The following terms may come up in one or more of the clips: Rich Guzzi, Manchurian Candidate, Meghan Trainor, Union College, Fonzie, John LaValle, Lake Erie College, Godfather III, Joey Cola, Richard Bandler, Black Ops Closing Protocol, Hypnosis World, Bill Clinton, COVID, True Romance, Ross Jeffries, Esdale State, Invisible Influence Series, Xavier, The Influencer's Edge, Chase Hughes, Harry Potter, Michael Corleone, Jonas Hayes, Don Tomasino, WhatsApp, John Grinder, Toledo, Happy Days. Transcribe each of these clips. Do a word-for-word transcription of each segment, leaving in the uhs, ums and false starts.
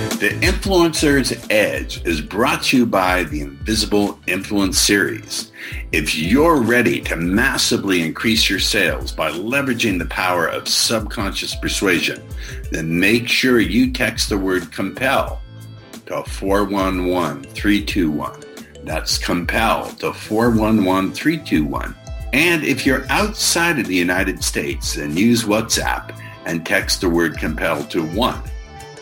The Influencer's Edge is brought to you by the Invisible Influence Series. If you're ready to massively increase your sales by leveraging the power of subconscious persuasion, then make sure you text the word COMPEL to four one one, three two one. That's COMPEL to four one one, three two one. And if you're outside of the United States, then use WhatsApp and text the word COMPEL to one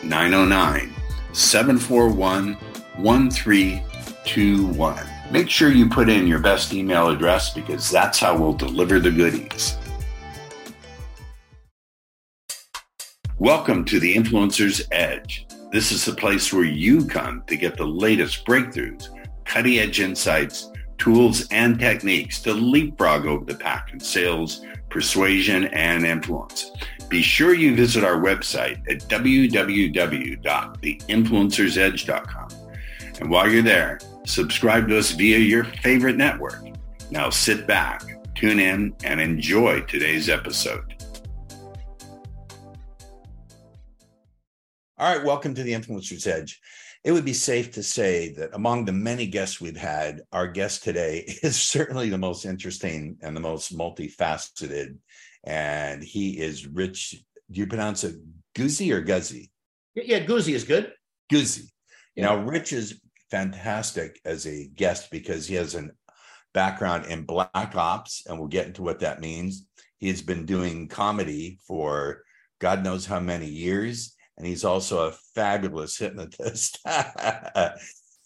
nine zero nine, seven four one, one three two one. Make sure you put in your best email address because that's how we'll deliver the goodies. Welcome to the Influencer's Edge. This is the place where you come to get the latest breakthroughs, cutting-edge insights, tools, and techniques to leapfrog over the pack in sales, persuasion, and influence. Be sure you visit our website at w w w dot the influencers edge dot com. And while you're there, subscribe to us via your favorite network. Now sit back, tune in, and enjoy today's episode. All right, welcome to the Influencer's Edge. It would be safe to say that among the many guests we've had, our guest today is certainly the most interesting and the most multifaceted. And he is Rich. Do you pronounce it Guzzi or Guzzi? Yeah, Guzzi is good. Guzzi. Yeah. Now, Rich is fantastic as a guest because he has a background in Black Ops, and we'll get into what that means. He's been doing comedy for God knows how many years, and he's also a fabulous hypnotist.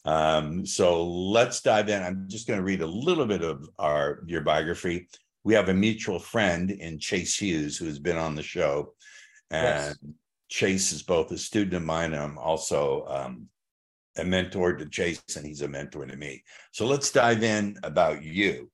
um, so let's dive in. I'm just going to read a little bit of our your biography. We have a mutual friend in Chase Hughes, who's been on the show. And yes. Chase is both a student of mine. And I'm also um, a mentor to Chase, and he's a mentor to me. So let's dive in about you.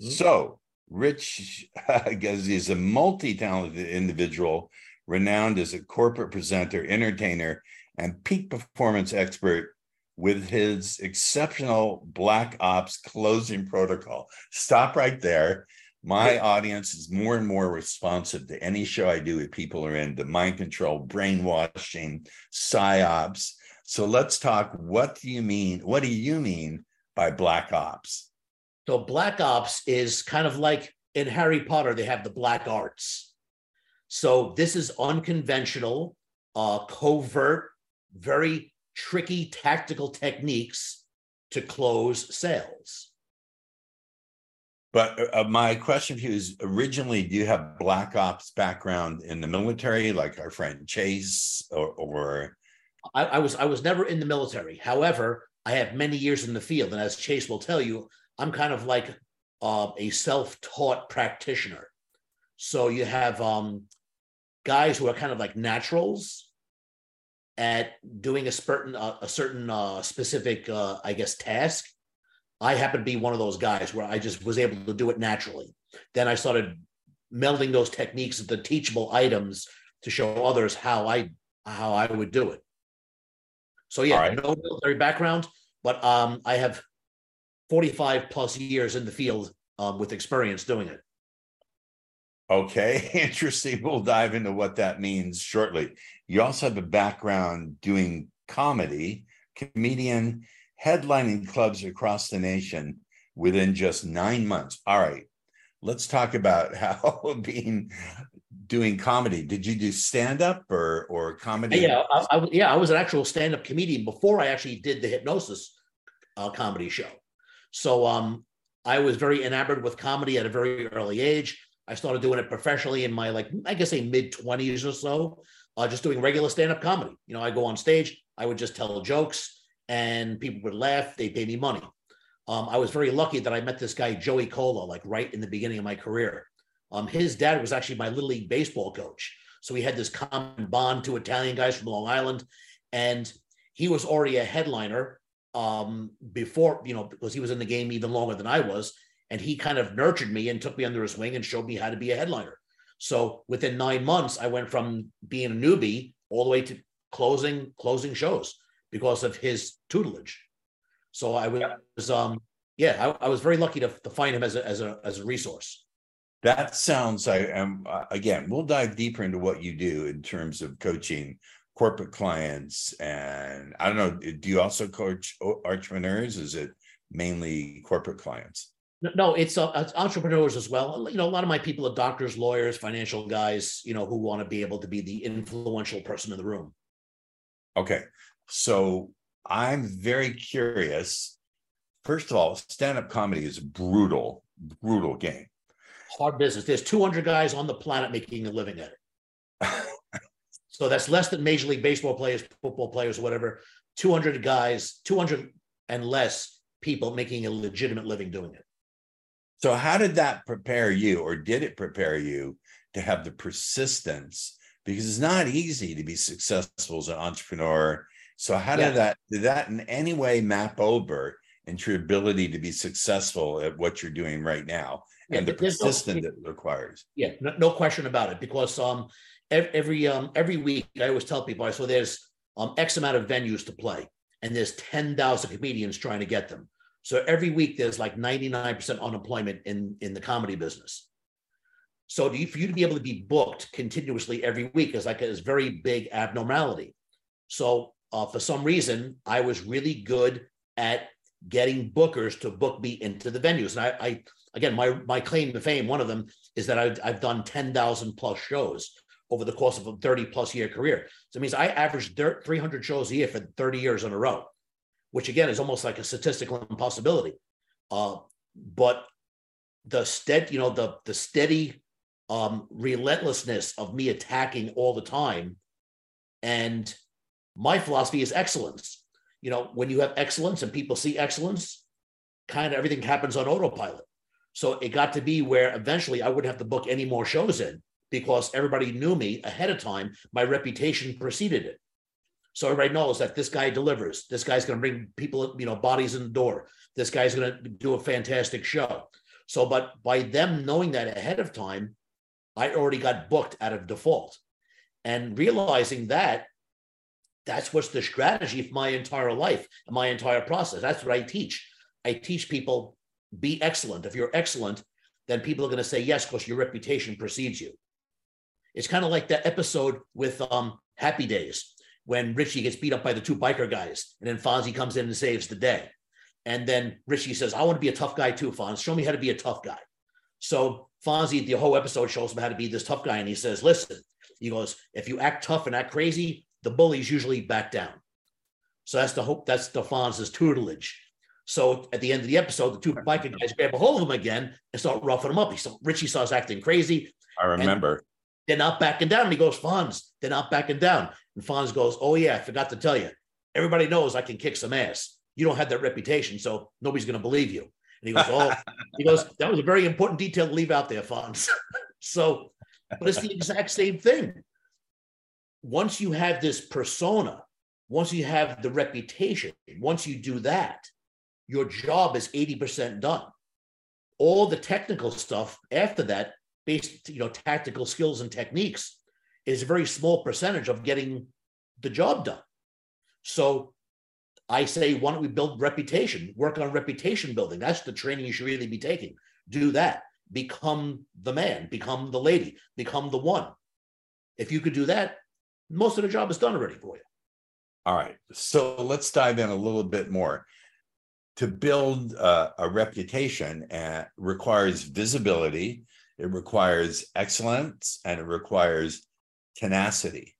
Mm-hmm. So Rich Guzzi is a multi-talented individual, renowned as a corporate presenter, entertainer, and peak performance expert, with his exceptional Black Ops Closing Protocol. Stop right there. My audience is more and more responsive to any show I do with people who are into mind control, brainwashing, psyops. So let's talk, what do you mean? What do you mean by Black Ops? So Black Ops is kind of like in Harry Potter, they have the black arts. So this is unconventional, uh, covert, very tricky tactical techniques to close sales. But uh, my question for you is, originally, do you have Black Ops background in the military, like our friend Chase, or, or... I, I was I was never in the military. However, I have many years in the field, and as Chase will tell you, I'm kind of like uh, a self-taught practitioner. So you have um, guys who are kind of like naturals at doing a certain uh, a certain uh, specific, uh, I guess, task. I happen to be one of those guys where I just was able to do it naturally. Then I started melding those techniques into teachable items to show others how I how I would do it. So yeah, right. No military background, but um, I have forty-five plus years in the field um, with experience doing it. Okay, interesting. We'll dive into what that means shortly. You also have a background doing comedy, comedian, headlining clubs across the nation within just nine months. All right, let's talk about how being doing comedy. Did you do stand-up or or comedy? Yeah, I, I, yeah, I was an actual stand-up comedian before I actually did the hypnosis uh, comedy show. So um, I was very enamored with comedy at a very early age. I started doing it professionally in my, like, I guess, a mid-twenties or so, uh, just doing regular stand-up comedy. You know, I go on stage, I would just tell jokes, and people would laugh. They pay me money. Um, I was very lucky that I met this guy, Joey Cola, like right in the beginning of my career. Um, his dad was actually my Little League baseball coach. So we had this common bond, two Italian guys from Long Island, and he was already a headliner um, before, you know, because he was in the game even longer than I was. And he kind of nurtured me and took me under his wing and showed me how to be a headliner. So within nine months, I went from being a newbie all the way to closing closing shows because of his tutelage. So I was, um, yeah, I, I was very lucky to, to find him as a as a as a resource. That sounds. I am um, again. We'll dive deeper into what you do in terms of coaching, corporate clients? And I don't know, do you also coach entrepreneurs? Is it mainly corporate clients? No, it's, uh, it's entrepreneurs as well. You know, a lot of my people are doctors, lawyers, financial guys, you know, who want to be able to be the influential person in the room. Okay. So I'm very curious. First of all, stand-up comedy is a brutal, brutal game. Hard business. There's two hundred guys on the planet making a living at it. So that's less than Major League Baseball players, football players, whatever. two hundred guys, two hundred and less people making a legitimate living doing it. So how did that prepare you, or did it prepare you to have the persistence? Because it's not easy to be successful as an entrepreneur. So how yeah. did that, did that in any way map over into your ability to be successful at what you're doing right now and yeah, the persistence no, it, it requires? Yeah, no, no question about it. Because um, every um, every week I always tell people, so there's um, X amount of venues to play, and there's ten thousand comedians trying to get them. So every week there's like ninety-nine percent unemployment in, in the comedy business. So do you, for you to be able to be booked continuously every week is like a is very big abnormality. So uh, for some reason, I was really good at getting bookers to book me into the venues. And I, I again, my, my claim to fame, one of them is that I've, I've done ten thousand plus shows over the course of a thirty plus year career. So it means I averaged three hundred shows a year for thirty years in a row, which again is almost like a statistical impossibility. Uh, but the stead, you know, the, the steady um, relentlessness of me attacking all the time. And my philosophy is excellence. You know, when you have excellence and people see excellence, kind of everything happens on autopilot. So it got to be where eventually I wouldn't have to book any more shows in because everybody knew me ahead of time. My reputation preceded it. So everybody knows that this guy delivers. This guy's going to bring people, you know, bodies in the door. This guy's going to do a fantastic show. So, but by them knowing that ahead of time, I already got booked out of default. And realizing that, that's what's the strategy for my entire life, my entire process. That's what I teach. I teach people, be excellent. If you're excellent, then people are going to say yes, because your reputation precedes you. It's kind of like that episode with um, Happy Days, when Richie gets beat up by the two biker guys, and then Fonzie comes in and saves the day. And then Richie says, I want to be a tough guy too, Fonz. Show me how to be a tough guy. So Fonzie, the whole episode shows him how to be this tough guy. And he says, listen, he goes, if you act tough and act crazy, the bullies usually back down. So that's the hope. That's the Fonz's tutelage. So at the end of the episode, the two biker guys grab a hold of him again and start roughing him up. He saw, Richie starts acting crazy. I remember. They're not backing down. And he goes, Fonz, they're not backing down. And Fonz goes, oh yeah, I forgot to tell you. Everybody knows I can kick some ass. You don't have that reputation, so nobody's going to believe you. And he goes, oh, he goes, that was a very important detail to leave out there, Fonz. So, but it's the exact same thing. Once you have this persona, once you have the reputation, once you do that, your job is eighty percent done. All the technical stuff after that, based, you know, tactical skills and techniques, is a very small percentage of getting the job done. So I say, why don't we build reputation, work on reputation building. That's the training you should really be taking. Do that, become the man, become the lady, become the one. If you could do that, most of the job is done already for you. All right, so let's dive in a little bit more. To build uh, a reputation uh, requires visibility, it requires excellence, and it requires tenacity.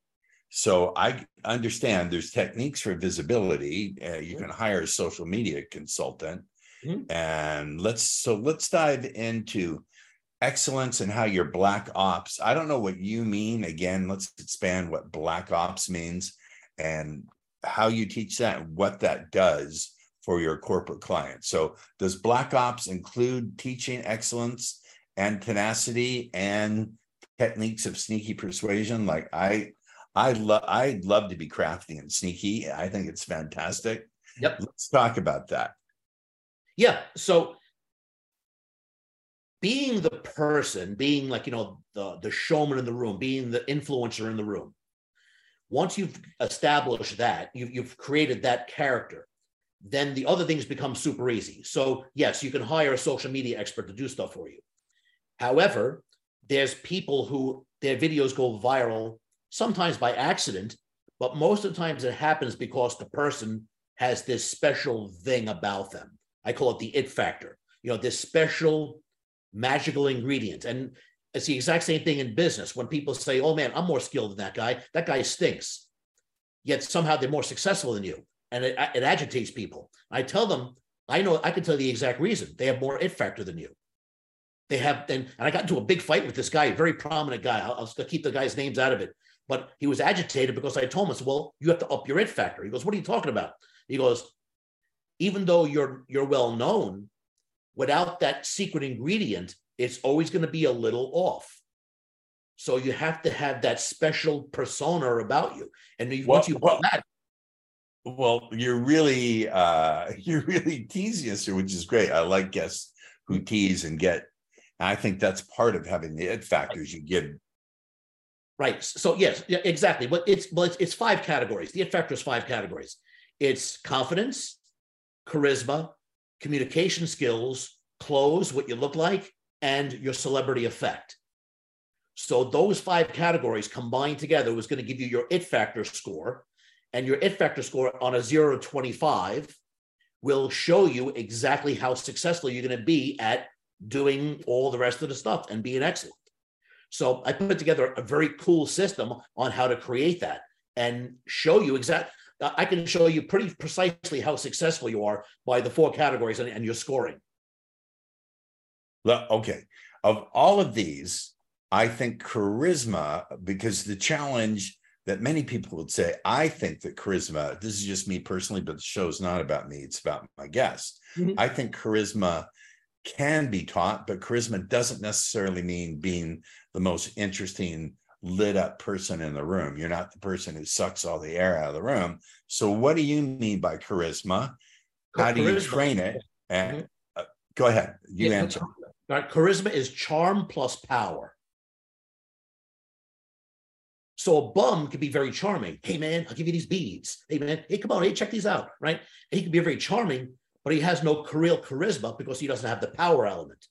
So I understand there's techniques for visibility. Uh, you can hire a social media consultant. Mm-hmm. And let's so let's dive into excellence and how your black ops. I don't know what you mean. Again, let's expand what black ops means and how you teach that and what that does for your corporate clients. So does black ops include teaching excellence and tenacity and techniques of sneaky persuasion? Like I, I love, I love to be crafty and sneaky. I think it's fantastic. Yep. Let's talk about that. Yeah. So being the person, being like, you know, the, the showman in the room, being the influencer in the room. Once you've established that, you've, you've created that character, then the other things become super easy. So yes, you can hire a social media expert to do stuff for you. However, there's people who their videos go viral, sometimes by accident, But most of the times it happens because the person has this special thing about them. I call it the it factor, you know, this special magical ingredient. And it's the exact same thing in business. When people say, oh man, I'm more skilled than that guy, that guy stinks. Yet somehow they're more successful than you. And it, it agitates people. I tell them, I know, I can tell you the exact reason. They have more it factor than you. They have, and, and I got into a big fight with this guy, a very prominent guy. I'll, I'll keep the guy's names out of it. But he was agitated because I told him, I said, well, you have to up your it factor. He goes, what are you talking about? He goes, even though you're you're well known, without that secret ingredient, it's always going to be a little off. So you have to have that special persona about you. And once well, you brought well, that, well, you're really uh, you're really teasing us here, which is great. I like guests who tease and get. And I think that's part of having the it factors. You give. Right. So yes, yeah, exactly. But it's but it's, it's five categories. The it factor is five categories. It's confidence, charisma, communication skills, clothes, what you look like, and your celebrity effect. So those five categories combined together was going to give you your it factor score, and your it factor score on a zero to twenty-five will show you exactly how successful you're going to be at doing all the rest of the stuff and being excellent. So I put together a very cool system on how to create that and show you exactly, I can show you pretty precisely how successful you are by the four categories and, and your scoring. Well, okay. Of all of these, I think charisma, because the challenge that many people would say, I think that charisma, this is just me personally, but the show's not about me, it's about my guest. Mm-hmm. I think charisma can be taught, but charisma doesn't necessarily mean being the most interesting, lit up person in the room. You're not the person who sucks all the air out of the room. So what do you mean by charisma? How charisma. do you train it? And uh, go ahead, you yeah, answer. Charisma is charm plus power. So a bum can be very charming. Hey man, I'll give you these beads. Hey man, hey, come on, hey, check these out, right? And he can be very charming, but he has no real charisma because he doesn't have the power element.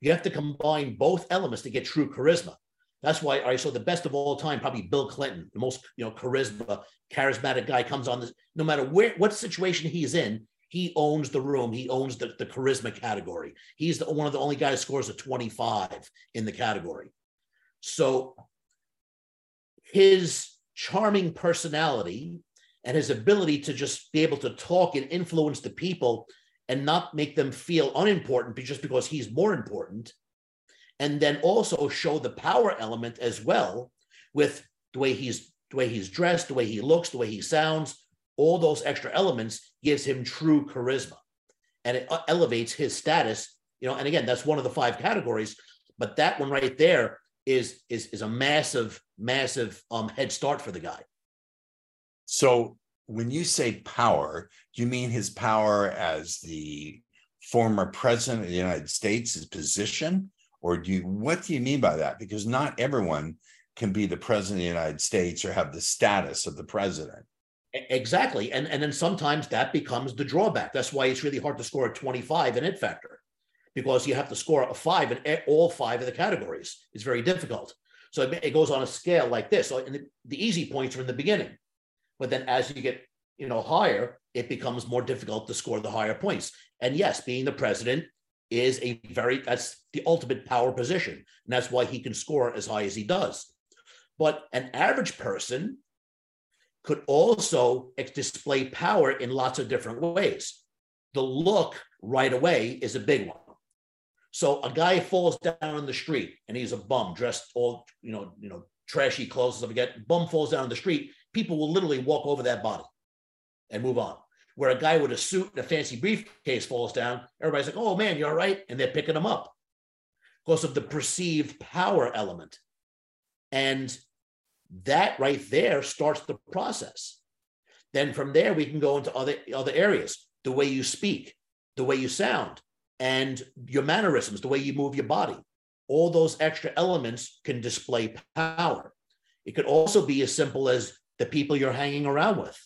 You have to combine both elements to get true charisma. That's why I saw the best of all time, probably Bill Clinton, the most, you know, charisma, charismatic guy comes on this. No matter where, what situation he's in, he owns the room. He owns the, the charisma category. He's the, one of the only guys who scores a twenty-five in the category. So his charming personality and his ability to just be able to talk and influence the people and not make them feel unimportant just because he's more important. And then also show the power element as well with the way he's the way he's dressed, the way he looks, the way he sounds. All those extra elements gives him true charisma, and it elevates his status. You know, and again, that's one of the five categories. But that one right there is is is a massive, massive um, head start for the guy. So when you say power, do you mean his power as the former president of the United States, his position? Or do you, what do you mean by that? Because not everyone can be the president of the United States or have the status of the president. Exactly. And, and then sometimes that becomes the drawback. That's why it's really hard to score a twenty-five in it factor, because you have to score a five in all five of the categories. It's very difficult. So it, it goes on a scale like this. So in the, the easy points are in the beginning, but then as you get you know higher, it becomes more difficult to score the higher points. And yes, being the president is a very, that's the ultimate power position. And that's why he can score as high as he does. But an average person could also display power in lots of different ways. The look right away is a big one. So a guy falls down on the street and he's a bum dressed all, you know, you know, trashy clothes, stuff like that. Bum falls down on the street. People will literally walk over that body and move on. Where a guy with a suit and a fancy briefcase falls down, everybody's like, oh man, you're all right. And they're picking him up because of the perceived power element. And that right there starts the process. Then from there, we can go into other, other areas, the way you speak, the way you sound, and your mannerisms, the way you move your body. All those extra elements can display power. It could also be as simple as the people you're hanging around with.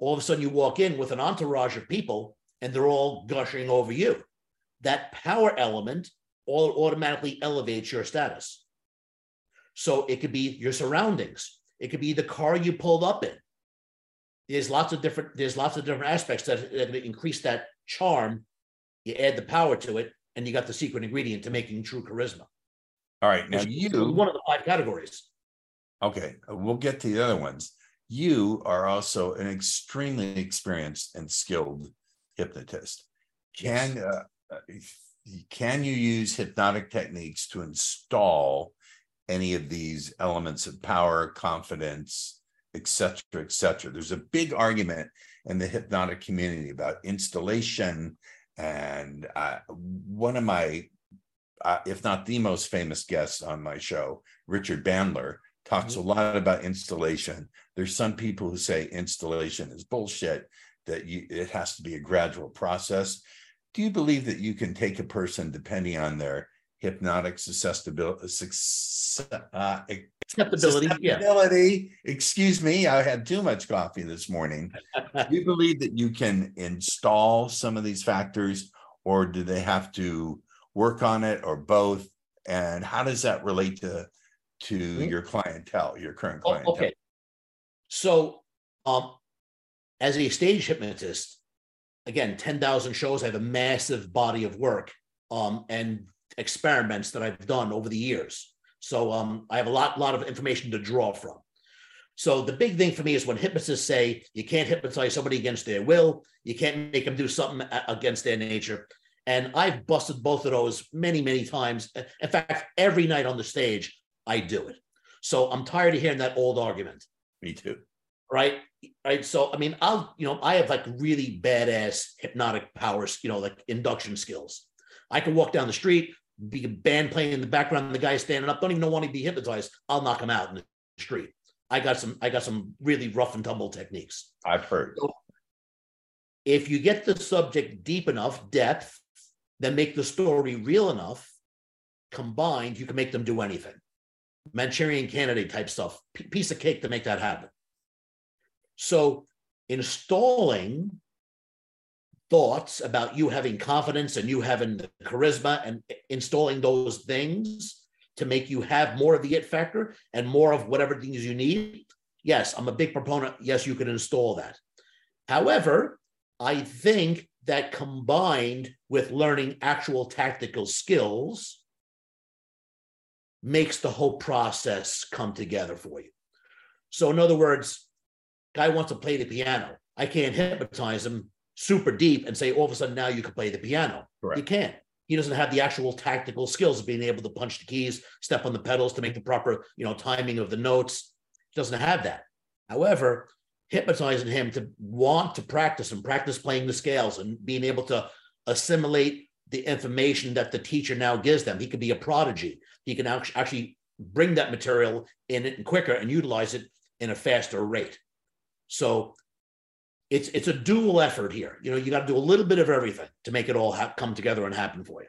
All of a sudden you walk in with an entourage of people and they're all gushing over you. That power element all automatically elevates your status. So it could be your surroundings. It could be the car you pulled up in. There's lots of different, there's lots of different aspects that, that increase that charm. You add the power to it, and you got the secret ingredient to making true charisma. All right. Now you, one of the five categories. Okay. We'll get to the other ones. You are also an extremely experienced and skilled hypnotist. Can, uh, can you use hypnotic techniques to install any of these elements of power, confidence, et cetera, et cetera? There's a big argument in the hypnotic community about installation. And uh, one of my, uh, if not the most famous guests on my show, Richard Bandler, talks a lot about installation. There's some people who say installation is bullshit, that you, it has to be a gradual process. Do you believe that you can take a person, depending on their hypnotic susceptibility, uh, susceptibility, yeah. excuse me, I had too much coffee this morning. Do you believe that you can install some of these factors, or do they have to work on it, or both? And how does that relate to, to mm-hmm. your clientele, your current clientele? Oh, okay. So um, as a stage hypnotist, again, ten thousand shows, I have a massive body of work um, and experiments that I've done over the years. So um, I have a lot, lot of information to draw from. So the big thing for me is when hypnotists say you can't hypnotize somebody against their will, you can't make them do something against their nature. And I've busted both of those many, many times. In fact, every night on the stage, I do it. So I'm tired of hearing that old argument. Me too. Right. Right. So, I mean, I'll, you know, I have like really badass hypnotic powers, you know, like induction skills. I can walk down the street, be a band playing in the background, the guy standing up, don't even want to be hypnotized. I'll knock him out in the street. I got some, I got some really rough and tumble techniques. I've heard. So if you get the subject deep enough, depth, then make the story real enough, combined, you can make them do anything. Manchurian Candidate type stuff, P- piece of cake to make that happen. So installing thoughts about you having confidence and you having the charisma and installing those things to make you have more of the it factor and more of whatever things you need. Yes, I'm a big proponent. Yes, you can install that. However, I think that combined with learning actual tactical skills makes the whole process come together for you. So in other words, guy wants to play the piano. I can't hypnotize him super deep and say, all of a sudden now you can play the piano. Correct. You can't. He doesn't have the actual tactical skills of being able to punch the keys, step on the pedals to make the proper, you know, timing of the notes. He doesn't have that. However, hypnotizing him to want to practice and practice playing the scales and being able to assimilate the information that the teacher now gives them. He could be a prodigy. He can actually bring that material in it quicker and utilize it in a faster rate. So it's it's a dual effort here. You know, you got to do a little bit of everything to make it all ha- come together and happen for you.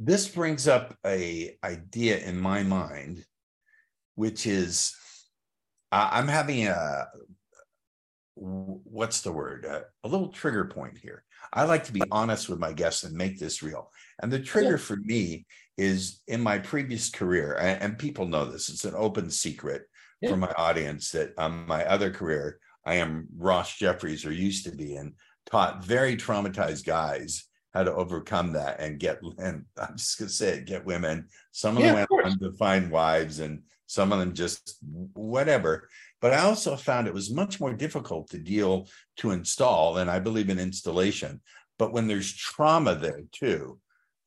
This brings up a idea in my mind, which is uh, I'm having a, what's the word? A, a little trigger point here. I like to be honest with my guests and make this real. And the trigger yeah. for me is in my previous career, and people know this, it's an open secret yeah. for my audience that um, my other career, I am Ross Jeffries, or used to be, and taught very traumatized guys how to overcome that and get, and I'm just going to say it, get women. Some of yeah, them went on to find wives and some of them just whatever. But I also found it was much more difficult to deal, to install, and I believe in installation. But when there's trauma there too,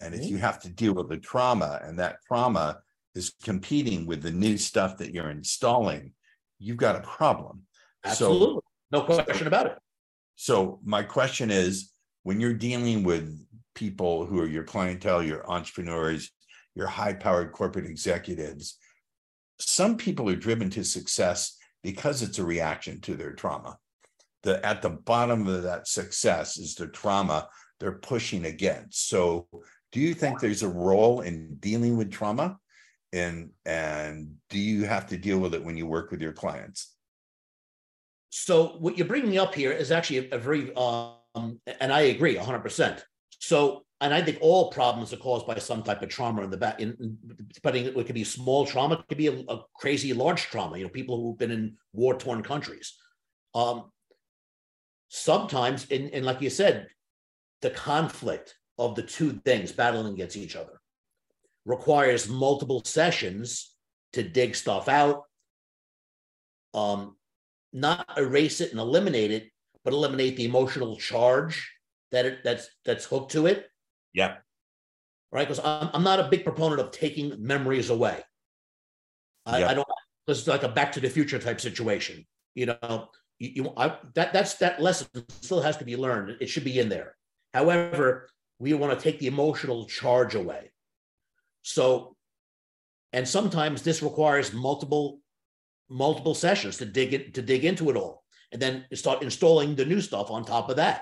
and if you have to deal with the trauma and that trauma is competing with the new stuff that you're installing, you've got a problem. Absolutely. So, no question about it. So my question is, when you're dealing with people who are your clientele, your entrepreneurs, your high-powered corporate executives, some people are driven to success because it's a reaction to their trauma. The, at the bottom of that success is the trauma they're pushing against. So do you think there's a role in dealing with trauma? And, and do you have to deal with it when you work with your clients? So what you're bringing up here is actually a very, um, and I agree one hundred percent. So And I think all problems are caused by some type of trauma in the back. In, in, but it could be small trauma, it could be a, a crazy large trauma. You know, people who've been in war-torn countries. Um, sometimes, in, in like you said, the conflict of the two things battling against each other requires multiple sessions to dig stuff out, um, not erase it and eliminate it, but eliminate the emotional charge that it, that's that's hooked to it. Yeah. Right. Because I'm, I'm not a big proponent of taking memories away. I, yeah. I don't, this is like a Back to the Future type situation. You know, you, you I, that that's that lesson still has to be learned. It should be in there. However, we want to take the emotional charge away. So, and sometimes this requires multiple, multiple sessions to dig it, to dig into it all, and then start installing the new stuff on top of that.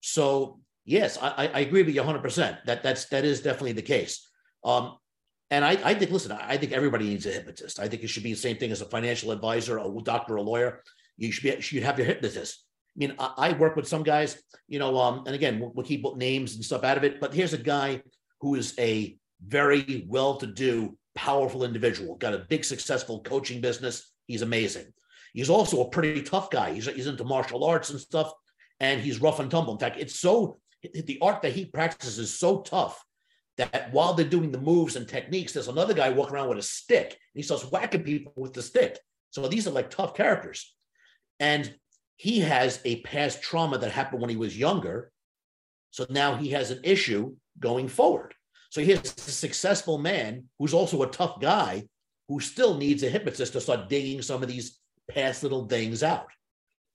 So, yes, I, I agree with you one hundred percent. That that's that is definitely the case. Um, and I, I think, listen, I think everybody needs a hypnotist. I think it should be the same thing as a financial advisor, a doctor, a lawyer. You should be should have your hypnotist. I mean, I, I work with some guys, you know, um, and again, we'll, we'll keep names and stuff out of it. But here's a guy who is a very well-to-do, powerful individual. Got a big, successful coaching business. He's amazing. He's also a pretty tough guy. He's he's into martial arts and stuff, and he's rough and tumble. In fact, it's so. The art that he practices is so tough that while they're doing the moves and techniques, there's another guy walking around with a stick and he starts whacking people with the stick. So these are like tough characters. And he has a past trauma that happened when he was younger. So now he has an issue going forward. So here's a successful man who's also a tough guy who still needs a hypnotist to start digging some of these past little things out.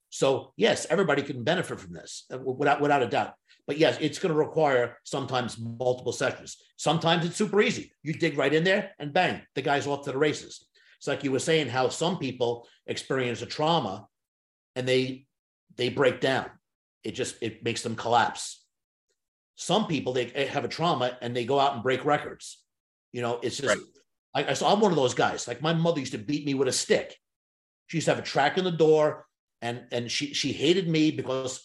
So yes, everybody can benefit from this without, without a doubt. But yes, it's going to require sometimes multiple sessions. Sometimes it's super easy. You dig right in there and bang, the guy's off to the races. It's like you were saying how some people experience a trauma and they they break down. It just, it makes them collapse. Some people, they have a trauma and they go out and break records. You know, it's just, right. I, I saw, I'm one of those guys. Like my mother used to beat me with a stick. She used to have a track in the door and, and she, she hated me because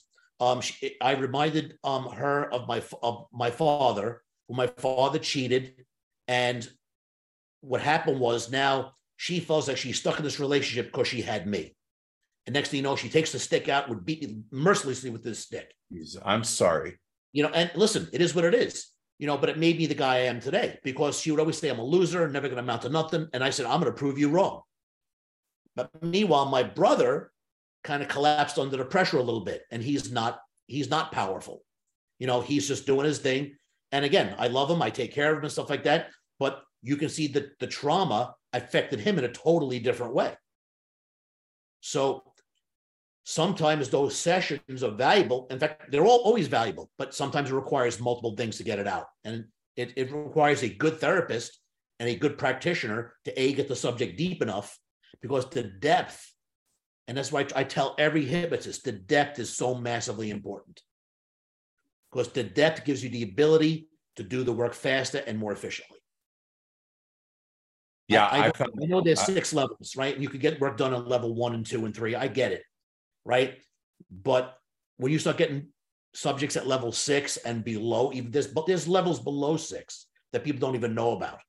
Um, she, I reminded um, her of my of my father, who my father cheated, and what happened was now she feels like she's stuck in this relationship because she had me. And next thing you know, she takes the stick out and would beat me mercilessly with this stick. I'm sorry, you know. And listen, it is what it is, you know. But it made me the guy I am today because she would always say I'm a loser, never going to amount to nothing, and I said I'm going to prove you wrong. But meanwhile, my brother kind of collapsed under the pressure a little bit. And he's not, he's not powerful. You know, he's just doing his thing. And again, I love him. I take care of him and stuff like that. But you can see that the trauma affected him in a totally different way. So sometimes those sessions are valuable. In fact, they're all always valuable, but sometimes it requires multiple things to get it out. And it, it requires a good therapist and a good practitioner to A, get the subject deep enough, because the depth, and that's why I tell every hypnotist, the depth is so massively important. Because the depth gives you the ability to do the work faster and more efficiently. Yeah, I, I, know, found, I know there's six I, levels, right? And you can get work done on level one and two and three. I get it, right? But when you start getting subjects at level six and below, even there's, but there's levels below six that people don't even know about.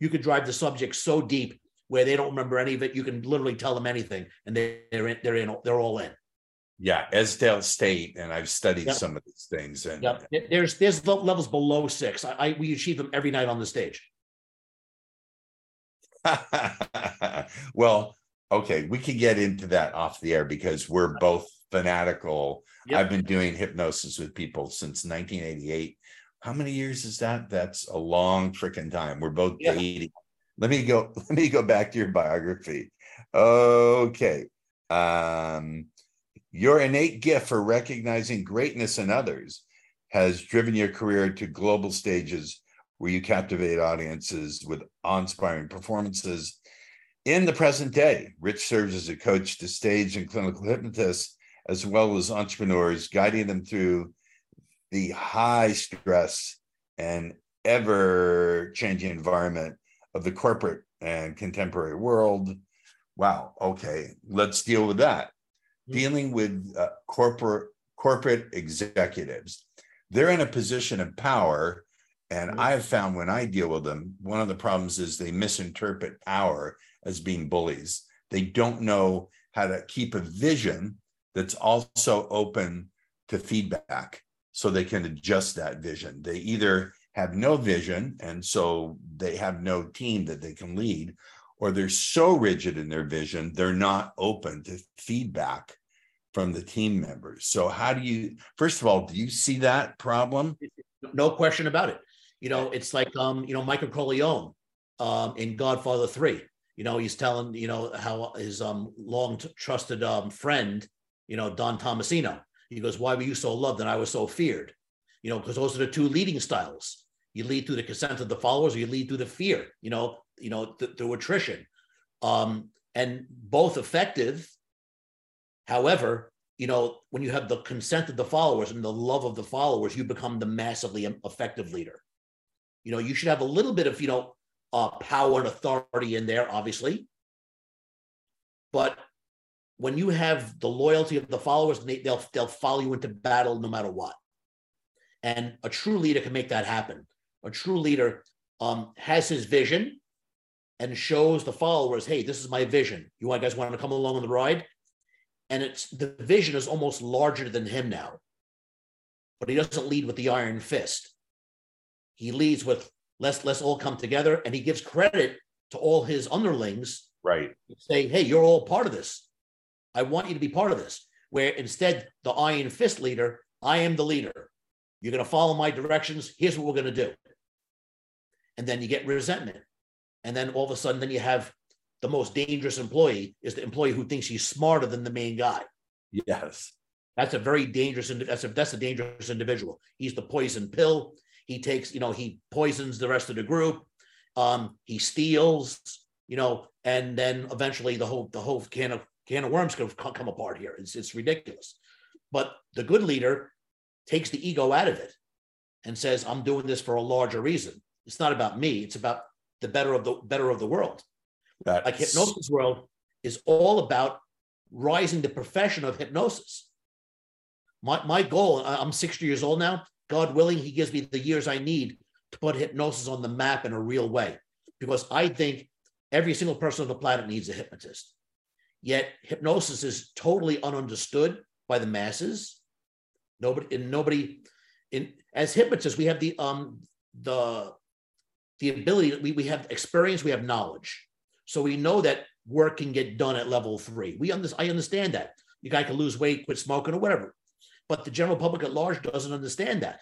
You could drive the subject so deep where they don't remember any of it. You can literally tell them anything, and they, they're in, they're in, they're all in. Yeah, Esdale State, and I've studied yep. some of these things. And yep. there's there's levels below six. I, I we achieve them every night on the stage. Well, okay, we could get into that off the air because we're both fanatical. Yep. I've been doing hypnosis with people since nineteen eighty-eight. How many years is that? That's a long freaking time. We're both yep. dating. Let me go. Let me go back to your biography. Okay, um, your innate gift for recognizing greatness in others has driven your career to global stages where you captivate audiences with awe-inspiring performances. In the present day, Rich serves as a coach to stage and clinical hypnotists, as well as entrepreneurs, guiding them through the high stress and ever-changing environment of the corporate and contemporary world. Wow, okay, let's deal with that. Mm-hmm. Dealing with uh, corporate corporate executives. they're in a position of power. And mm-hmm. I've found when I deal with them, one of the problems is they misinterpret power as being bullies. They don't know how to keep a vision that's also open to feedback so they can adjust that vision. They either have no vision, and so they have no team that they can lead, or they're so rigid in their vision, they're not open to feedback from the team members. So how do you, first of all, do you see that problem? No question about it. You know, it's like, um, you know, Michael Corleone um, in Godfather three, you know, he's telling, you know, how his um, long trusted um, friend, you know, Don Tomasino, he goes, why were you so loved and I was so feared? You know, because those are the two leading styles. You lead through the consent of the followers, or you lead through the fear, you know, you know, th through attrition. Um, and both effective. However, you know, when you have the consent of the followers and the love of the followers, you become the massively effective leader. You know, you should have a little bit of, you know, uh, power and authority in there, obviously. But when you have the loyalty of the followers, they, they'll, they'll follow you into battle no matter what. And a true leader can make that happen. A true leader um, has his vision and shows the followers, hey, this is my vision. You guys want to come along on the ride? And it's the vision is almost larger than him now, but he doesn't lead with the iron fist. He leads with let's let's all come together, and he gives credit to all his underlings. Right. Saying, hey, you're all part of this. I want you to be part of this. Where instead, the iron fist leader, I am the leader. You're going to follow my directions. Here's what we're going to do. And then you get resentment. And then all of a sudden, then you have the most dangerous employee is the employee who thinks he's smarter than the main guy. Yes. That's a very dangerous, that's a, that's a dangerous individual. He's the poison pill. He takes, you know, he poisons the rest of the group. Um, he steals, you know, and then eventually the whole, the whole can of, can of worms can come apart here. It's, it's ridiculous. But the good leader takes the ego out of it and says, I'm doing this for a larger reason. It's not about me. It's about the better of the better of the world. That's... Like Hypnosis World is all about rising the profession of hypnosis. My, my goal, I'm sixty years old now. God willing, he gives me the years I need to put hypnosis on the map in a real way. Because I think every single person on the planet needs a hypnotist. Yet hypnosis is totally ununderstood by the masses. Nobody, and nobody, in as hypnotists, we have the um the the ability, we, we have experience, we have knowledge. So we know that work can get done at level three. We under, I understand that. You guy can lose weight, quit smoking, or whatever. But the general public at large doesn't understand that.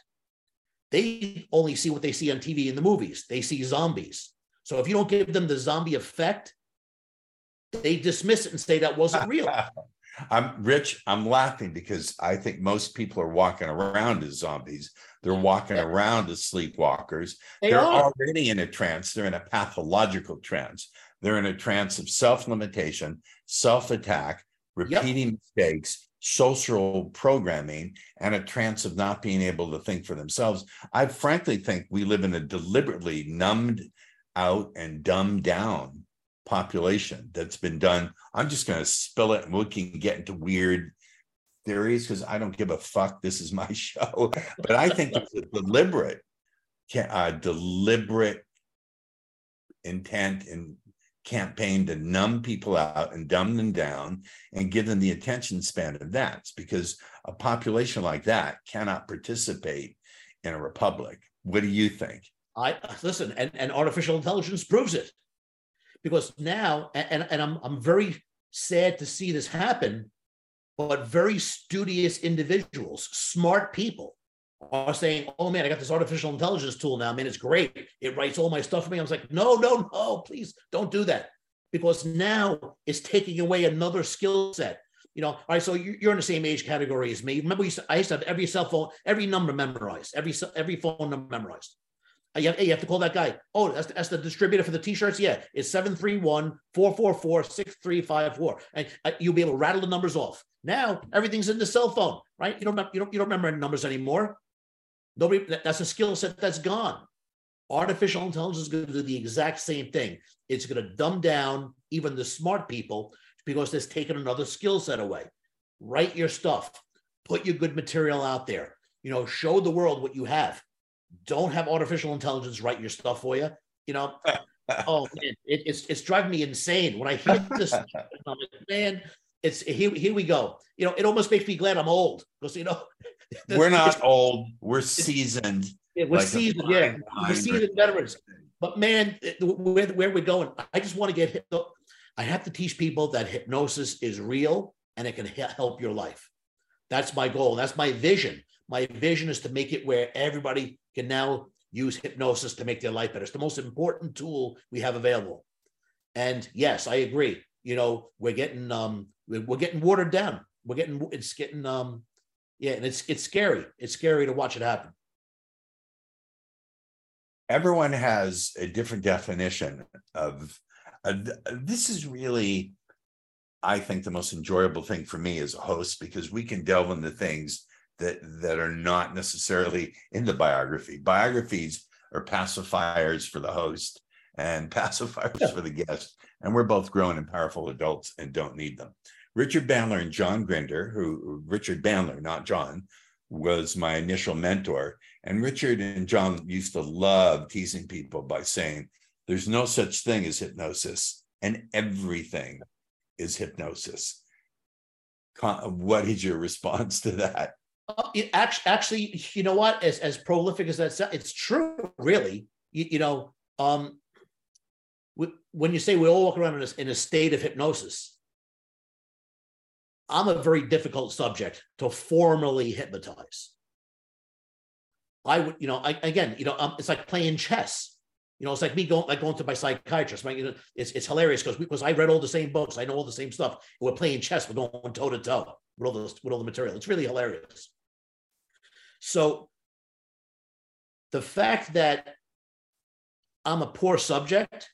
They only see what they see on T V and the movies. They see zombies. So if you don't give them the zombie effect, they dismiss it and say that wasn't real. I'm Rich, I'm laughing because I think most people are walking around as zombies. They're walking yeah. around as sleepwalkers. They They're are. already in a trance. They're in a pathological trance. They're in a trance of self-limitation, self-attack, repeating yep. mistakes, social programming, and a trance of not being able to think for themselves. I frankly think we live in a deliberately numbed out and dumbed down population that's been done. I'm just going to spill it and we can get into weird theories because I don't give a fuck. This is my show. But I think it's a deliberate, uh, deliberate intent and campaign to numb people out and dumb them down and give them the attention span of that. It's because a population like that cannot participate in a republic. What do you think? I listen, and, and artificial intelligence proves it. Because now, and, and I'm, I'm very sad to see this happen, but very studious individuals, smart people are saying, oh man, I got this artificial intelligence tool now, man, it's great. It writes all my stuff for me. I was like, no, no, no, please don't do that. Because now it's taking away another skill set. You know, all right, so you're in the same age category as me. Remember, we used to, I used to have every cell phone, every number memorized, every, every phone number memorized. You have, hey, you have to call that guy. Oh, that's the, that's the distributor for the T-shirts? Yeah, it's seven three one, four four four, six three five four. And you'll be able to rattle the numbers off. Now, everything's in the cell phone, right? You don't, you don't, you don't remember numbers anymore. Nobody. That's a skill set that's gone. Artificial intelligence is going to do the exact same thing. It's going to dumb down even the smart people because it's taking another skill set away. Write your stuff. Put your good material out there. You know, show the world what you have. Don't have artificial intelligence write your stuff for you. You know, oh man, it, it's it's driving me insane when I hear this. I'm like, man, it's here. Here we go. You know, it almost makes me glad I'm old because you know we're not old. We're seasoned. It was like seasoned, yeah. We're seasoned veterans. But man, where where we're going, I just want to get hit. I have to teach people that hypnosis is real and it can help your life. That's my goal. That's my vision. My vision is to make it where everybody can now use hypnosis to make their life better. It's the most important tool we have available. And yes, I agree. You know, we're getting um, we're getting watered down. We're getting it's getting um, yeah, and it's it's scary. It's scary to watch it happen. Everyone has a different definition of uh, this is really, I think, the most enjoyable thing for me as a host, because we can delve into things that that are not necessarily in the biography. Biographies are pacifiers for the host and pacifiers yeah. for the guest. And we're both grown and powerful adults and don't need them. Richard Bandler and John Grinder, who Richard Bandler, not John, was my initial mentor. And Richard and John used to love teasing people by saying, there's no such thing as hypnosis and everything is hypnosis. What is your response to that? Uh, it actually, actually, you know what, as, as prolific as that sounds, it's true, really. You, you know, um, we, when you say we all walk around in a, in a state of hypnosis, I'm a very difficult subject to formally hypnotize. I would, you know, I, again, you know, um, it's like playing chess. You know, it's like me going, like going to my psychiatrist. My, you know, it's it's hilarious because because I read all the same books, I know all the same stuff. And we're playing chess, we're going toe to toe with all the with all the material. It's really hilarious. So, the fact that I'm a poor subject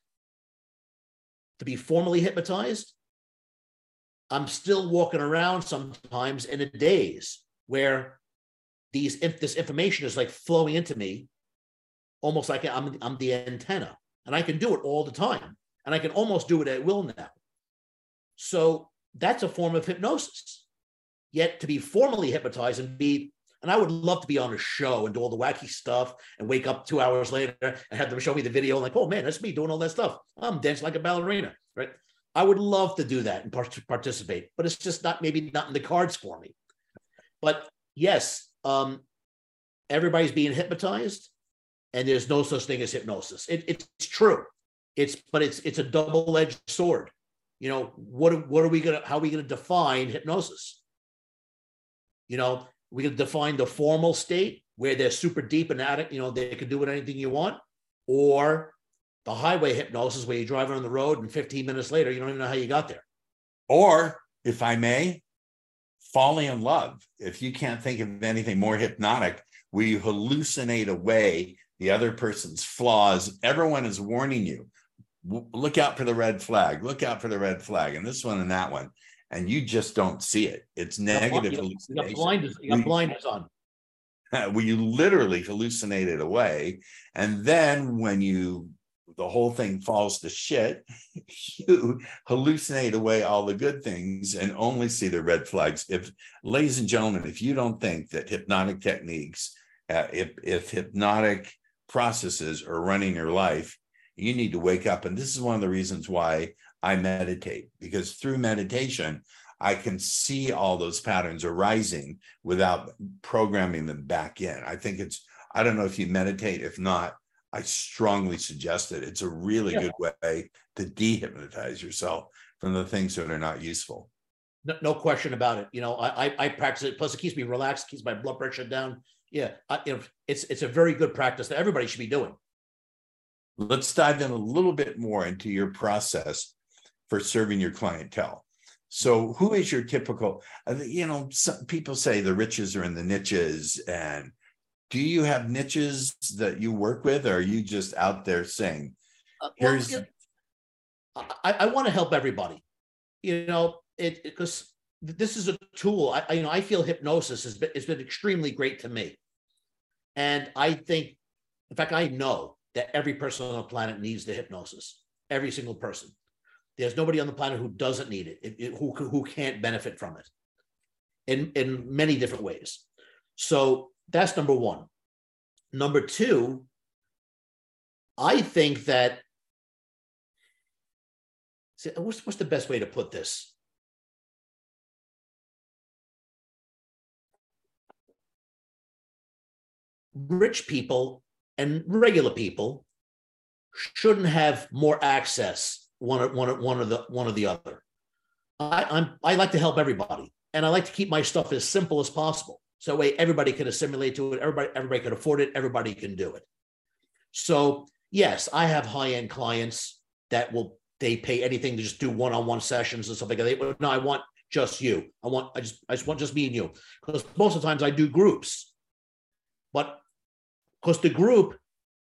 to be formally hypnotized, I'm still walking around sometimes in a daze where these this information is like flowing into me, almost like I'm, I'm the antenna. And I can do it all the time. And I can almost do it at will now. So that's a form of hypnosis. Yet to be formally hypnotized and be, and I would love to be on a show and do all the wacky stuff and wake up two hours later and have them show me the video. And like, oh man, that's me doing all that stuff. I'm dancing like a ballerina, right? I would love to do that and part- participate, but it's just not, maybe not in the cards for me. But yes, um, everybody's being hypnotized. And there's no such thing as hypnosis. It, it's true. It's but it's it's a double-edged sword. You know, what what are we gonna how are we gonna define hypnosis? You know, we can define the formal state where they're super deep and addict, you know, they can do with anything you want, or the highway hypnosis where you drive on the road and fifteen minutes later you don't even know how you got there. Or if I may, falling in love. If you can't think of anything more hypnotic, we hallucinate away the other person's flaws. Everyone is warning you, look out for the red flag, look out for the red flag, and this one and that one. And you just don't see it. It's negative. You got, you got blinders, you got blinders on. We literally hallucinate it away. And then when you, the whole thing falls to shit, you hallucinate away all the good things and only see the red flags. If, ladies and gentlemen, if you don't think that hypnotic techniques, uh, if, if hypnotic processes are running your life, you need to wake up. And this is one of the reasons why I meditate, because through meditation, I can see all those patterns arising without programming them back in. I think it's, I don't know if you meditate. If not, I strongly suggest it. It's a really yeah. good way to dehypnotize yourself from the things that are not useful. No, no question about it. You know, I, I I practice it. Plus, it keeps me relaxed, keeps my blood pressure down. Yeah, I, you know, it's it's a very good practice that everybody should be doing. Let's dive in a little bit more into your process for serving your clientele. So, who is your typical? You know, some people say the riches are in the niches, and do you have niches that you work with, or are you just out there saying, "Here's"? Uh, well, I, I want to help everybody. You know, it because this is a tool. I, I you know I feel hypnosis has been it's been extremely great to me, and I think, in fact, I know that every person on the planet needs the hypnosis. Every single person. There's nobody on the planet who doesn't need it, it, it who who can't benefit from it, in in many different ways. So that's number one. Number two, I think that, see, what's, what's the best way to put this? Rich people and regular people shouldn't have more access one or one or one or the one or the other. I, I'm I like to help everybody, and I like to keep my stuff as simple as possible. So that way everybody can assimilate to it, everybody, everybody can afford it, everybody can do it. So yes, I have high-end clients that will they pay anything to just do one-on-one sessions and stuff like that. They, no, I want just you. I want I just I just want just me and you. Because most of the times I do groups, but because the group,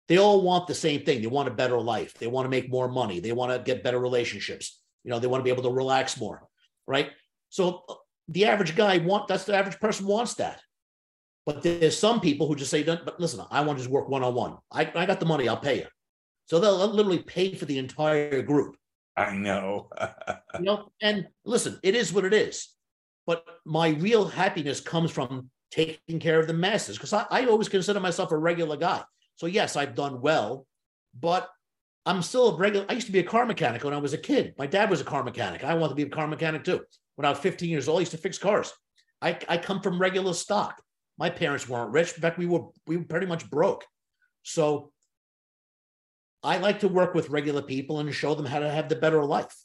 they all want the same thing. They want a better life. They want to make more money. They want to get better relationships. You know, they want to be able to relax more, right? So the average guy want that's the average person wants that. But there's some people who just say, but listen, I want to just work one-on-one. I, I got the money, I'll pay you. So they'll literally pay for the entire group. I know. You know, and listen, it is what it is. But my real happiness comes from taking care of the masses, because I, I always consider myself a regular guy. So yes, I've done well, but I'm still a regular. I used to be a car mechanic when I was a kid. My dad was a car mechanic. I wanted to be a car mechanic too. When I was fifteen years old, I used to fix cars. I, I come from regular stock. My parents weren't rich. In fact, we were we were pretty much broke. So I like to work with regular people and show them how to have the better life.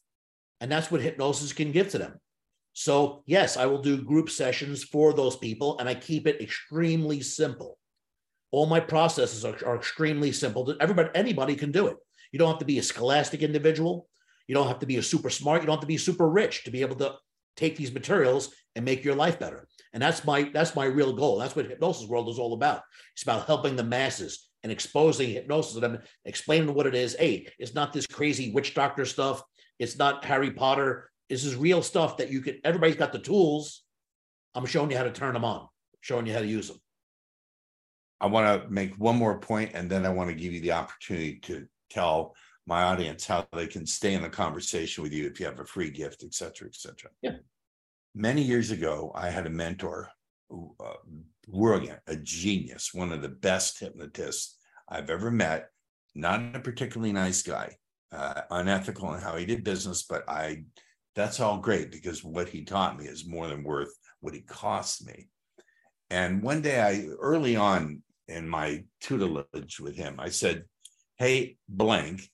And that's what hypnosis can give to them. So yes, I will do group sessions for those people, and I keep it extremely simple. All my processes are, are extremely simple. Everybody, anybody can do it. You don't have to be a scholastic individual. You don't have to be a super smart. You don't have to be super rich to be able to take these materials and make your life better. And that's my, that's my real goal. That's what Hypnosis World is all about. It's about helping the masses and exposing hypnosis to them, explaining what it is. Hey, it's not this crazy witch doctor stuff. It's not Harry Potter. This is real stuff that you could, everybody's got the tools. I'm showing you how to turn them on, showing you how to use them. I want to make one more point, and then I want to give you the opportunity to tell my audience how they can stay in the conversation with you if you have a free gift, et cetera, et cetera. Yeah. Many years ago, I had a mentor, uh, brilliant, a genius, one of the best hypnotists I've ever met, not a particularly nice guy, uh, unethical in how he did business, but I, that's all great because what he taught me is more than worth what he cost me. And one day, I early on in my tutelage with him, I said, hey, blank,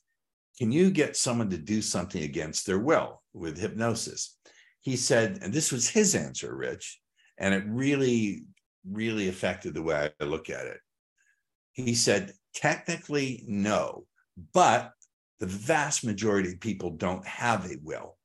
can you get someone to do something against their will with hypnosis? He said, and this was his answer, Rich, and it really, really affected the way I look at it. He said, technically, no, but the vast majority of people don't have a will.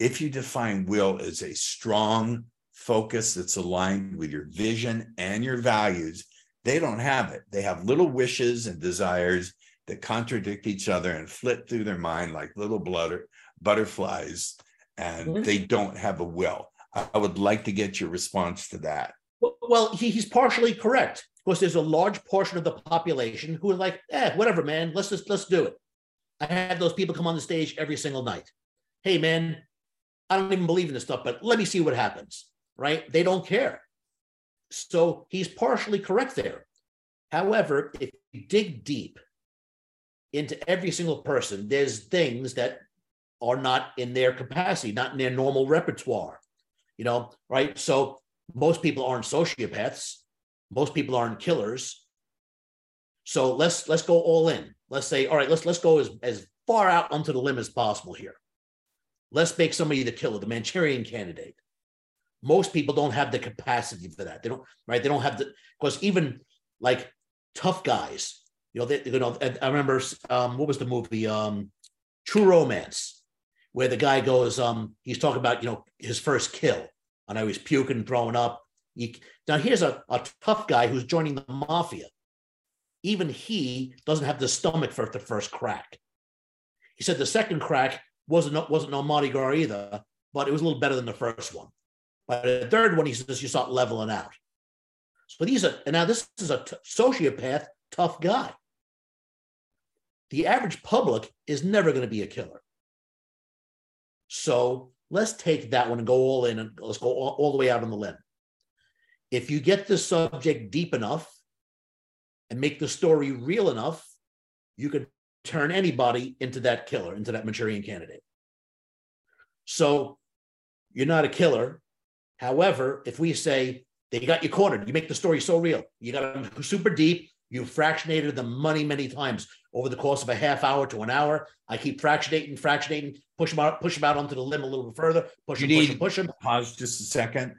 If you define will as a strong focus that's aligned with your vision and your values, they don't have it. They have little wishes and desires that contradict each other and flit through their mind like little butter, butterflies, and mm-hmm. they don't have a will. I would like to get your response to that. Well, he, he's partially correct, because there's a large portion of the population who are like, eh, whatever, man, let's just let's do it. I had those people come on the stage every single night. Hey, man, I don't even believe in this stuff, but let me see what happens, right? They don't care. So he's partially correct there. However, if you dig deep into every single person, there's things that are not in their capacity, not in their normal repertoire, you know, right? So most people aren't sociopaths. Most people aren't killers. So let's let's go all in. Let's say, all right, let's let's go as, as far out onto the limb as possible here. Let's make somebody the killer, the Manchurian Candidate. Most people don't have the capacity for that. They don't, right? They don't have the, because even like tough guys, you know, they, you know, I remember, um, what was the movie? Um, True Romance, where the guy goes, um, he's talking about, you know, his first kill. And I was puking, throwing up. He, now here's a, a tough guy who's joining the mafia. Even he doesn't have the stomach for the first crack. He said the second crack wasn't, wasn't no Mardi Gras either, but it was a little better than the first one. But the third one, he says, you start leveling out. So these are, and now this is a t- sociopath, tough guy. The average public is never going to be a killer. So let's take that one and go all in, and let's go all, all the way out on the limb. If you get the subject deep enough and make the story real enough, you could turn anybody into that killer, into that Manchurian Candidate. So you're not a killer. However, if we say they got you cornered, you make the story so real, you got them super deep, you fractionated the money many times over the course of a half hour to an hour. I keep fractionating, fractionating, push them out, push them out onto the limb a little bit further, push them, push them, push them. Pause just a second.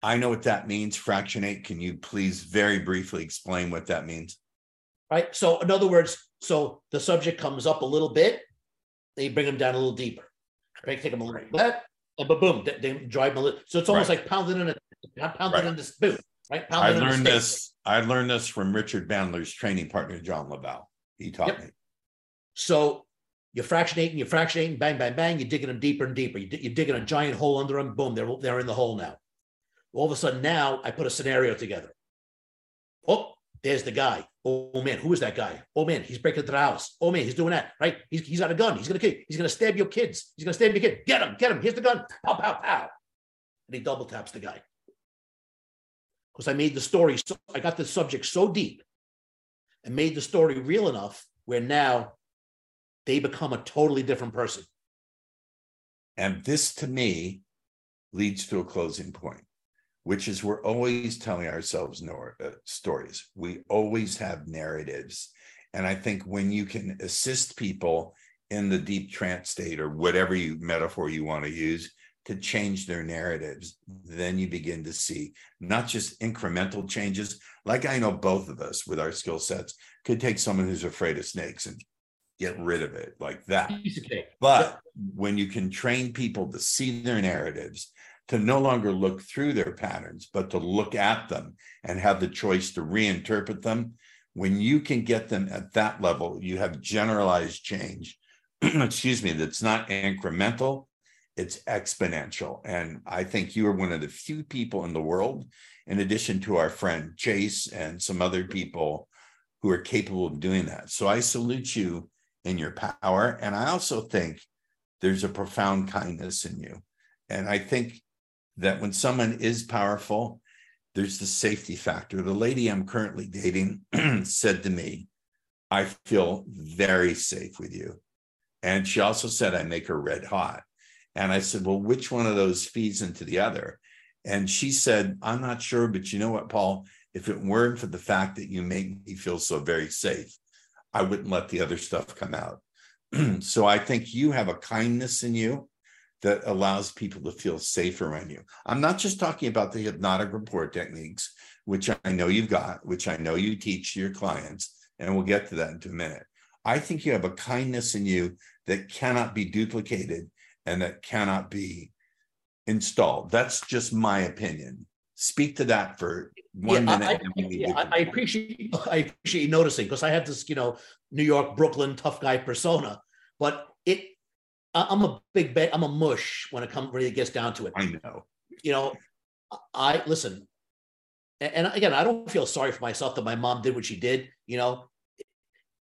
I know what that means, fractionate. Can you please very briefly explain what that means? Right. So in other words, so the subject comes up a little bit, they bring them down a little deeper. They take them a little bit, and boom, they, they drive them a little. So it's almost right. like pounding in a pounding right. in the spoon, right? Pounding I learned this. I learned this from Richard Bandler's training partner, John LaValle. He taught yep. me. So you're fractionating, you're fractionating, bang, bang, bang. You're digging them deeper and deeper. You're digging a giant hole under them. Boom, they're they're in the hole now. All of a sudden now I put a scenario together. Oh, there's the guy. Oh, man, who is that guy? Oh, man, he's breaking into the house. Oh, man, he's doing that, right? He's, he's got a gun. He's going to kill you. He's going to stab your kids. He's going to stab your kid. Get him, get him. Here's the gun. Pow, pow, pow. And he double taps the guy. Because I made the story, so, I got the subject so deep and made the story real enough where now they become a totally different person. And this, to me, leads to a closing point, which is we're always telling ourselves nor- uh, stories. We always have narratives. And I think when you can assist people in the deep trance state or whatever you, metaphor you want to use to change their narratives, then you begin to see not just incremental changes. Like I know both of us with our skill sets could take someone who's afraid of snakes and get rid of it like that. But when you can train people to see their narratives, to no longer look through their patterns, but to look at them and have the choice to reinterpret them. When you can get them at that level, you have generalized change, excuse me, that's not incremental, it's exponential. And I think you are one of the few people in the world, in addition to our friend Chase and some other people, who are capable of doing that. So I salute you in your power. And I also think there's a profound kindness in you. And I think that when someone is powerful, there's the safety factor. The lady I'm currently dating said to me, I feel very safe with you. And she also said, I make her red hot. And I said, well, which one of those feeds into the other? And she said, I'm not sure, but you know what, Paul, if it weren't for the fact that you make me feel so very safe, I wouldn't let the other stuff come out. So I think you have a kindness in you that allows people to feel safe around you. I'm not just talking about the hypnotic rapport techniques, which I know you've got, which I know you teach your clients, and we'll get to that in a minute. I think you have a kindness in you that cannot be duplicated and that cannot be installed. That's just my opinion. Speak to that for one yeah, minute. I, I, yeah, I, I appreciate I appreciate you noticing, because I have this, you know, New York, Brooklyn, tough guy persona, but it, I'm a big, ba- I'm a mush when it comes, really gets down to it. I know. You know, I, listen, and, and again, I don't feel sorry for myself that my mom did what she did. You know,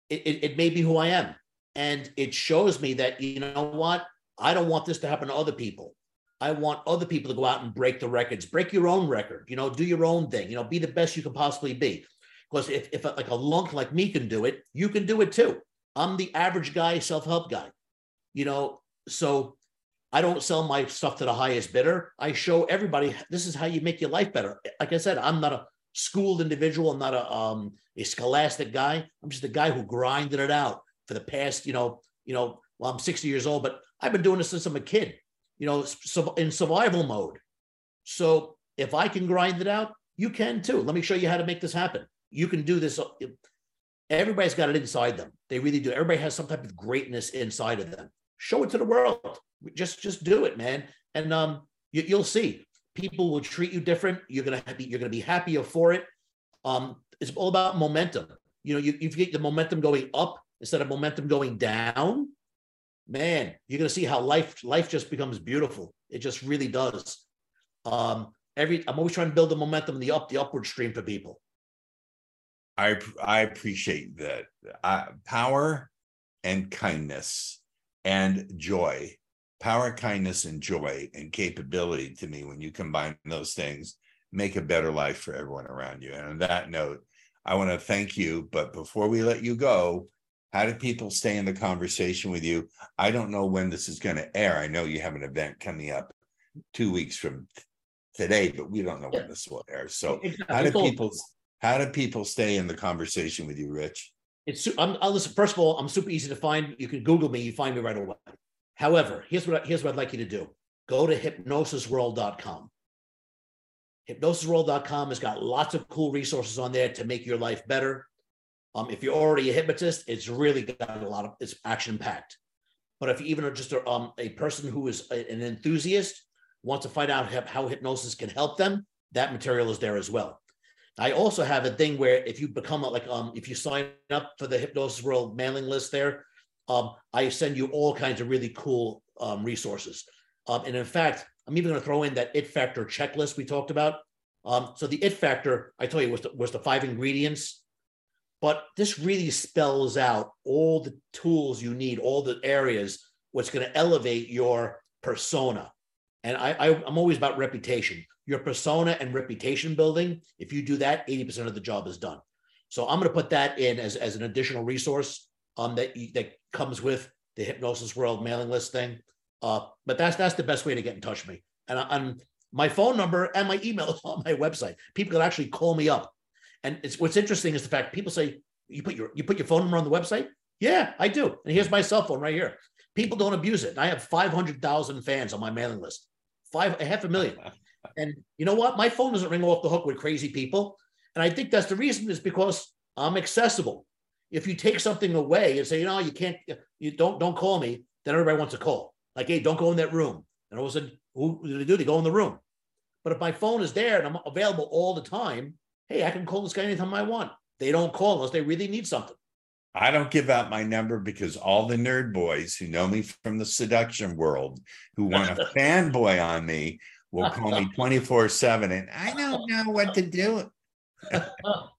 it, it, it made me who I am. And it shows me that, you know what, I don't want this to happen to other people. I want other people to go out and break the records, break your own record, you know, do your own thing, you know, be the best you can possibly be. Because if, if a, like a lunk like me can do it, you can do it too. I'm the average guy, self-help guy. You know, so I don't sell my stuff to the highest bidder. I show everybody, this is how you make your life better. Like I said, I'm not a schooled individual. I'm not a, um, a scholastic guy. I'm just a guy who grinded it out for the past, you know, you know, well, I'm sixty years old, but I've been doing this since I'm a kid, you know, in survival mode. So if I can grind it out, you can too. Let me show you how to make this happen. You can do this. Everybody's got it inside them. They really do. Everybody has some type of greatness inside of them. Show it to the world. Just, just do it, man. And um, you, you'll see people will treat you different. You're gonna be, you're gonna be happier for it. Um, it's all about momentum. You know, you, if you get the momentum going up instead of momentum going down, man, you're gonna see how life, life just becomes beautiful. It just really does. Um, every, I'm always trying to build the momentum in the up, the upward stream for people. I, I appreciate that. Uh, power and kindness. And joy, power, kindness, and joy and capability, to me, when you combine those things, make a better life for everyone around you. And on that note, I want to thank you. But before we let you go, how do people stay in the conversation with you? I don't know when this is going to air. I know you have an event coming up two weeks from today, but we don't know when this will air. So how do people how do people stay in the conversation with you, Rich? It's I'm, I'll listen. First of all, I'm super easy to find. You can Google me. You find me right away. However, here's what I, here's what I'd like you to do. Go to hypnosis world dot com. hypnosis world dot com has got lots of cool resources on there to make your life better. Um, if you're already a hypnotist, it's really got a lot of, it's action-packed. But if you even are just a, um, a person who is a, an enthusiast, wants to find out how hypnosis can help them, that material is there as well. I also have a thing where if you become a, like, um, if you sign up for the Hypnosis World mailing list there, um, I send you all kinds of really cool um, resources. Um, and in fact, I'm even going to throw in that It Factor checklist we talked about. Um, so the It Factor, I tell you, was the, was the five ingredients. But this really spells out all the tools you need, all the areas, what's going to elevate your persona. And I, I, I'm always about reputation. Your persona and reputation building, if you do that, eighty percent of the job is done. So I'm going to put that in as, as an additional resource um, that, you, that comes with the Hypnosis World mailing list thing. Uh, but that's that's the best way to get in touch with me. And I, I'm, my phone number and my email is on my website. People can actually call me up. And it's, what's interesting is the fact people say, you put your you put your phone number on the website? Yeah, I do. And here's my cell phone right here. People don't abuse it. And I have five hundred thousand fans on my mailing list, five, a half a million. And you know what? My phone doesn't ring off the hook with crazy people. And I think that's the reason is because I'm accessible. If you take something away and say, you know, you can't, you don't, don't call me, then everybody wants a call. Like, hey, don't go in that room. And all of a sudden, who do they do? They go in the room. But if my phone is there and I'm available all the time, hey, I can call this guy anytime I want. They don't call unless they really need something. I don't give out my number because all the nerd boys who know me from the seduction world, who want a fanboy on me, will call me twenty-four seven, and I don't know what to do. All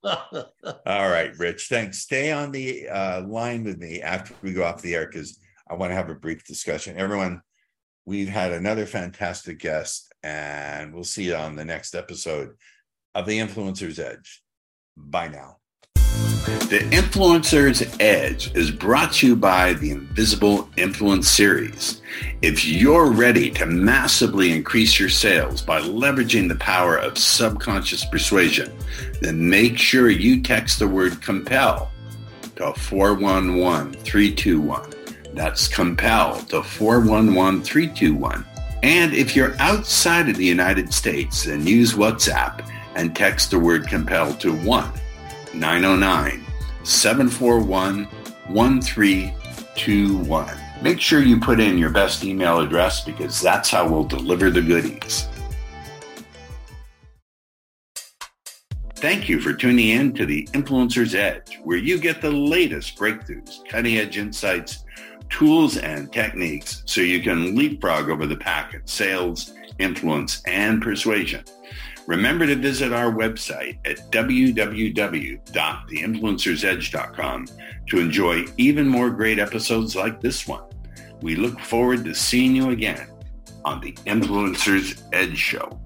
right, Rich, thanks. Stay on the uh, line with me after we go off the air because I want to have a brief discussion. Everyone, we've had another fantastic guest, and we'll see you on the next episode of The Influencer's Edge. Bye now. The Influencer's Edge is brought to you by the Invisible Influence Series. If you're ready to massively increase your sales by leveraging the power of subconscious persuasion, then make sure you text the word COMPEL to four one one, three two one. That's COMPEL to four one one, three two one. And if you're outside of the United States, then use WhatsApp and text the word COMPEL to one nine zero nine, seven four one, one three two one. Make sure you put in your best email address because that's how we'll deliver the goodies. Thank you for tuning in to The Influencer's Edge, where you get the latest breakthroughs, cutting-edge insights, tools, and techniques so you can leapfrog over the pack at sales, influence, and persuasion. Remember to visit our website at w w w dot the influencers edge dot com to enjoy even more great episodes like this one. We look forward to seeing you again on The Influencer's Edge Show.